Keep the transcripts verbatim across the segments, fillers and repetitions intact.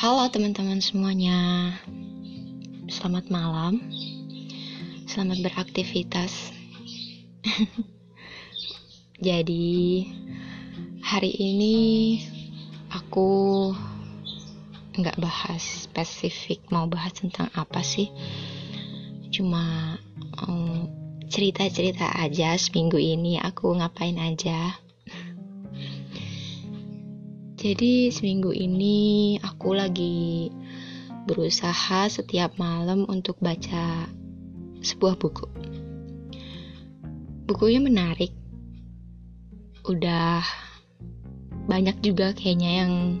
Halo teman-teman semuanya, selamat malam, selamat beraktivitas. Jadi hari ini aku nggak bahas spesifik mau bahas tentang apa sih, cuma um, cerita-cerita aja seminggu ini aku ngapain aja. Jadi seminggu ini aku lagi berusaha setiap malam untuk baca sebuah buku. Bukunya menarik. Udah banyak juga kayaknya yang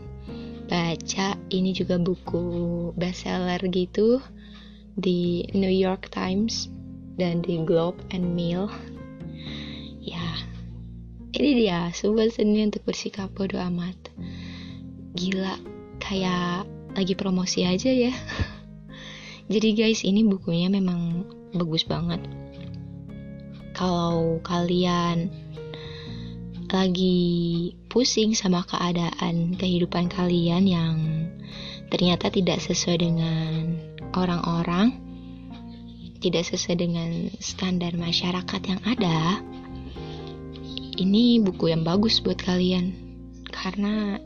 baca. Ini juga buku bestseller gitu di New York Times dan di Globe and Mail. Ya, ini dia sebuah seni untuk bersikap bodo amat. Gila, kayak lagi promosi aja ya. Jadi guys, ini bukunya memang bagus banget. Kalau kalian lagi pusing sama keadaan kehidupan kalian yang ternyata tidak sesuai dengan orang-orang, tidak sesuai dengan standar masyarakat yang ada, ini buku yang bagus buat kalian. Karena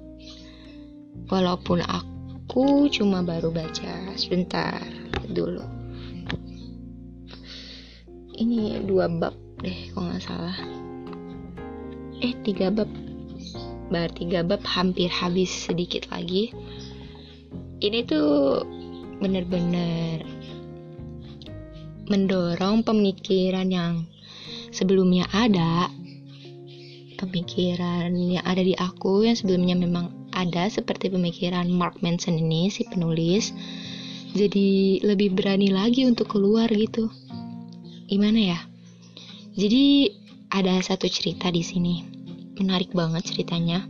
walaupun aku cuma baru baca sebentar dulu, ini dua bab deh kalau nggak salah, eh tiga bab, baru tiga bab hampir habis, sedikit lagi. Ini tuh bener-bener mendorong pemikiran yang sebelumnya ada, pemikiran yang ada di aku yang sebelumnya memang ada, seperti pemikiran Mark Manson ini, si penulis. Jadi lebih berani lagi untuk keluar gitu. Gimana ya? Jadi ada satu cerita di sini. Menarik banget ceritanya.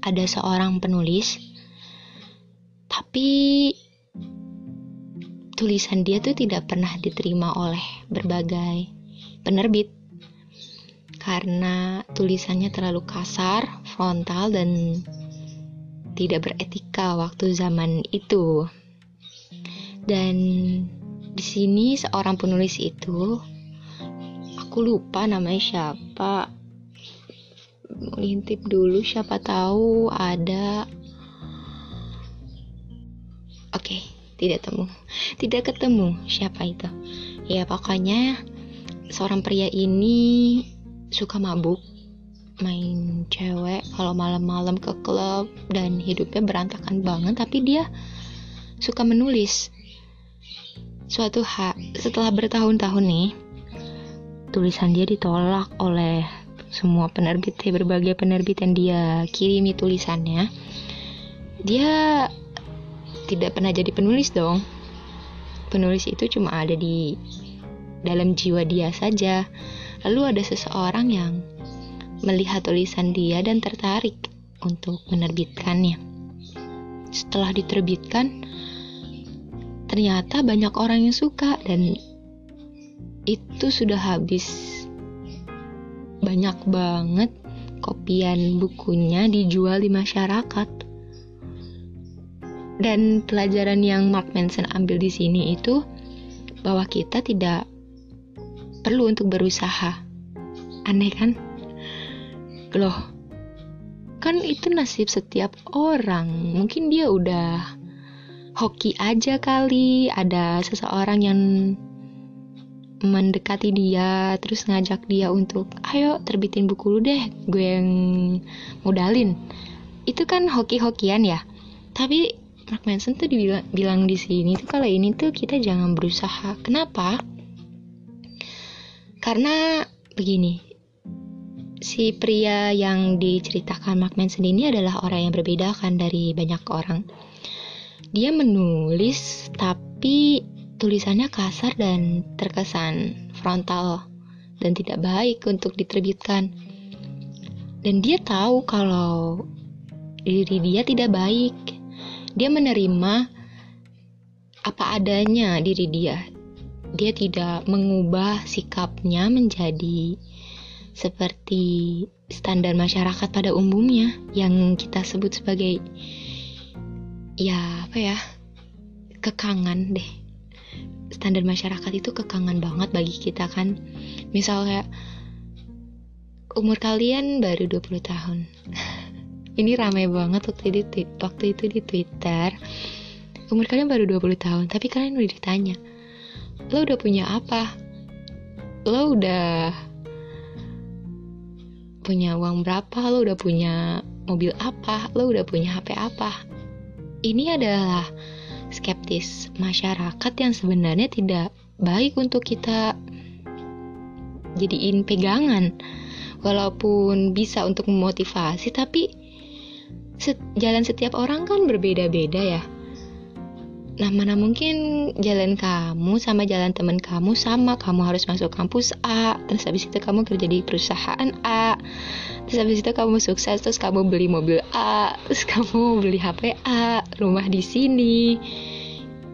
Ada seorang penulis, tapi tulisan dia tuh tidak pernah diterima oleh berbagai penerbit. Karena tulisannya terlalu kasar, frontal, dan tidak beretika waktu zaman itu. Dan di sini seorang penulis itu, aku lupa namanya siapa, ngintip dulu siapa tahu ada. Oke, tidak temu, tidak ketemu siapa itu. Ya pokoknya seorang pria ini suka mabuk, main cewek, kalau malam-malam ke klub, dan hidupnya berantakan banget. Tapi dia suka menulis. Suatu hari setelah bertahun-tahun nih, tulisan dia ditolak oleh semua penerbit, berbagai penerbit yang dia kirimi tulisannya. Dia tidak pernah jadi penulis dong. Penulis itu cuma ada di dalam jiwa dia saja. Lalu ada seseorang yang melihat tulisan dia dan tertarik untuk menerbitkannya. Setelah diterbitkan, ternyata banyak orang yang suka, dan itu sudah habis banyak banget kopian bukunya dijual di masyarakat. Dan pelajaran yang Mark Manson ambil di sini itu bahwa kita tidak perlu untuk berusaha. Aneh kan? Loh, kan itu nasib setiap orang. Mungkin dia udah hoki aja kali, ada seseorang yang mendekati dia, terus ngajak dia untuk, ayo terbitin buku lu deh, gue yang modalin. Itu kan hoki-hokian ya. Tapi Mark Manson tuh dibilang, bilang di sini tuh kalau ini tuh kita jangan berusaha. Kenapa? Karena begini, si pria yang diceritakan Mark Manson ini adalah orang yang berbeda kan dari banyak orang. Dia menulis tapi tulisannya kasar dan terkesan frontal dan tidak baik untuk diterbitkan. Dan dia tahu kalau diri dia tidak baik. Dia menerima apa adanya diri dia. Dia tidak mengubah sikapnya menjadi seperti standar masyarakat pada umumnya yang kita sebut sebagai ya apa ya, kekangan deh. Standar masyarakat itu kekangan banget bagi kita kan. Misal kayak umur kalian baru dua puluh tahun. Ini ramai banget waktu, di, waktu itu di Twitter. Umur kalian baru dua puluh tahun, tapi kalian udah ditanya, lo udah punya apa? Lo udah punya uang berapa? Lo udah punya mobil apa? Lo udah punya H P apa? Ini adalah skeptis masyarakat yang sebenarnya tidak baik untuk kita jadiin pegangan. Walaupun bisa untuk memotivasi, tapi jalan setiap orang kan berbeda-beda ya. Nah, mana mungkin jalan kamu sama jalan teman kamu sama. Kamu harus masuk kampus A, terus habis itu kamu kerja di perusahaan A, terus habis itu kamu sukses, terus kamu beli mobil A, terus kamu beli H P A, rumah di sini.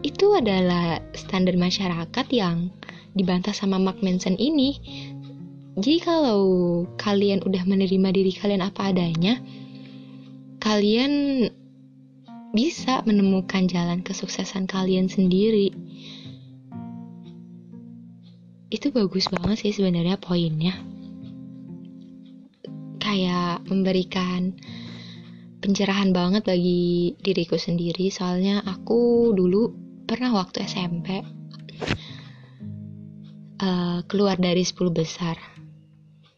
Itu adalah standar masyarakat yang dibantah sama Mark Manson ini. Jadi kalau kalian udah menerima diri kalian apa adanya, kalian bisa menemukan jalan kesuksesan kalian sendiri. Itu bagus banget sih sebenarnya poinnya. Kayak memberikan pencerahan banget bagi diriku sendiri. Soalnya aku dulu pernah waktu S M P uh, keluar dari sepuluh besar.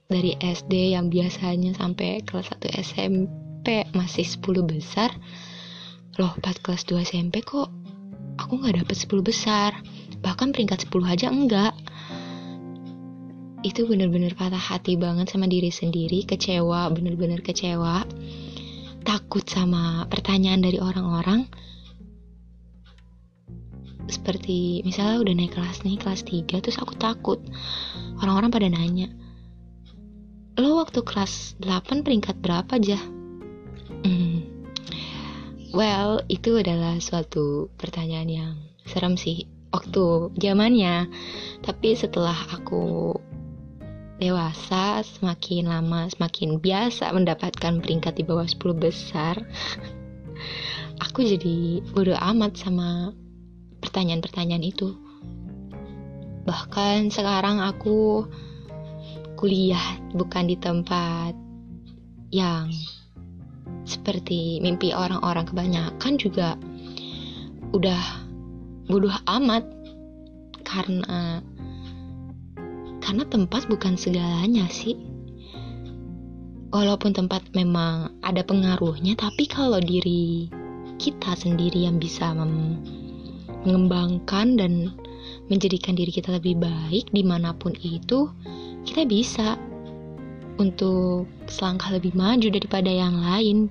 Dari S D yang biasanya sampai kelas satu S M P masih sepuluh besar. Loh, pas kelas dua S M P kok aku gak dapet sepuluh besar. Bahkan peringkat sepuluh aja enggak. Itu bener-bener patah hati banget sama diri sendiri. Kecewa, bener-bener kecewa. Takut sama pertanyaan dari orang-orang. Seperti misalnya udah naik kelas nih, kelas tiga, terus aku takut orang-orang pada nanya, lo waktu kelas delapan peringkat berapa aja? Well, itu adalah suatu pertanyaan yang serem sih waktu zamannya. Tapi setelah aku dewasa, semakin lama semakin biasa mendapatkan peringkat di bawah sepuluh besar, aku jadi bodo amat sama pertanyaan-pertanyaan itu. Bahkan sekarang aku kuliah bukan di tempat yang seperti mimpi orang-orang kebanyakan, juga udah bodoh amat karena karena tempat bukan segalanya sih. Walaupun tempat memang ada pengaruhnya, tapi kalau diri kita sendiri yang bisa mem- mengembangkan dan menjadikan diri kita lebih baik dimanapun itu, kita bisa untuk selangkah lebih maju daripada yang lain,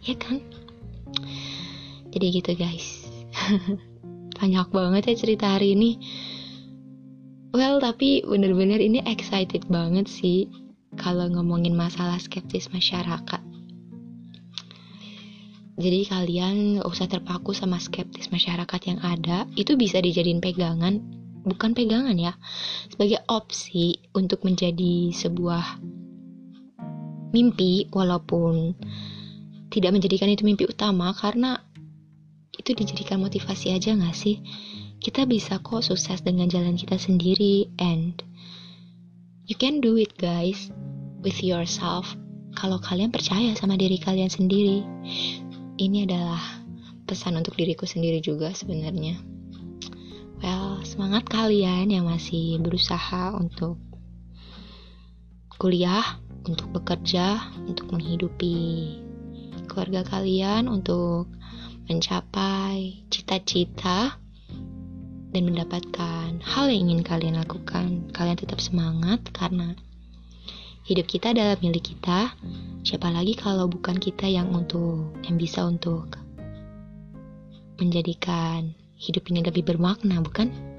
ya kan? Jadi gitu guys. Banyak banget ya cerita hari ini. Well, tapi bener-bener ini excited banget sih kalau ngomongin masalah skeptis masyarakat. Jadi kalian gak usah terpaku sama skeptis masyarakat yang ada. Itu bisa dijadiin pegangan. Bukan pegangan ya, sebagai opsi untuk menjadi sebuah mimpi, walaupun tidak menjadikan itu mimpi utama, karena itu dijadikan motivasi aja gak sih? Kita bisa kok sukses dengan jalan kita sendiri, and you can do it guys, with yourself, kalau kalian percaya sama diri kalian sendiri. Ini adalah pesan untuk diriku sendiri juga sebenarnya. Well, semangat kalian yang masih berusaha untuk kuliah, untuk bekerja, untuk menghidupi keluarga kalian, untuk mencapai cita-cita dan mendapatkan hal yang ingin kalian lakukan. Kalian tetap semangat karena hidup kita adalah milik kita. Siapa lagi kalau bukan kita yang untuk yang bisa untuk menjadikan hidup ini lebih bermakna, bukan?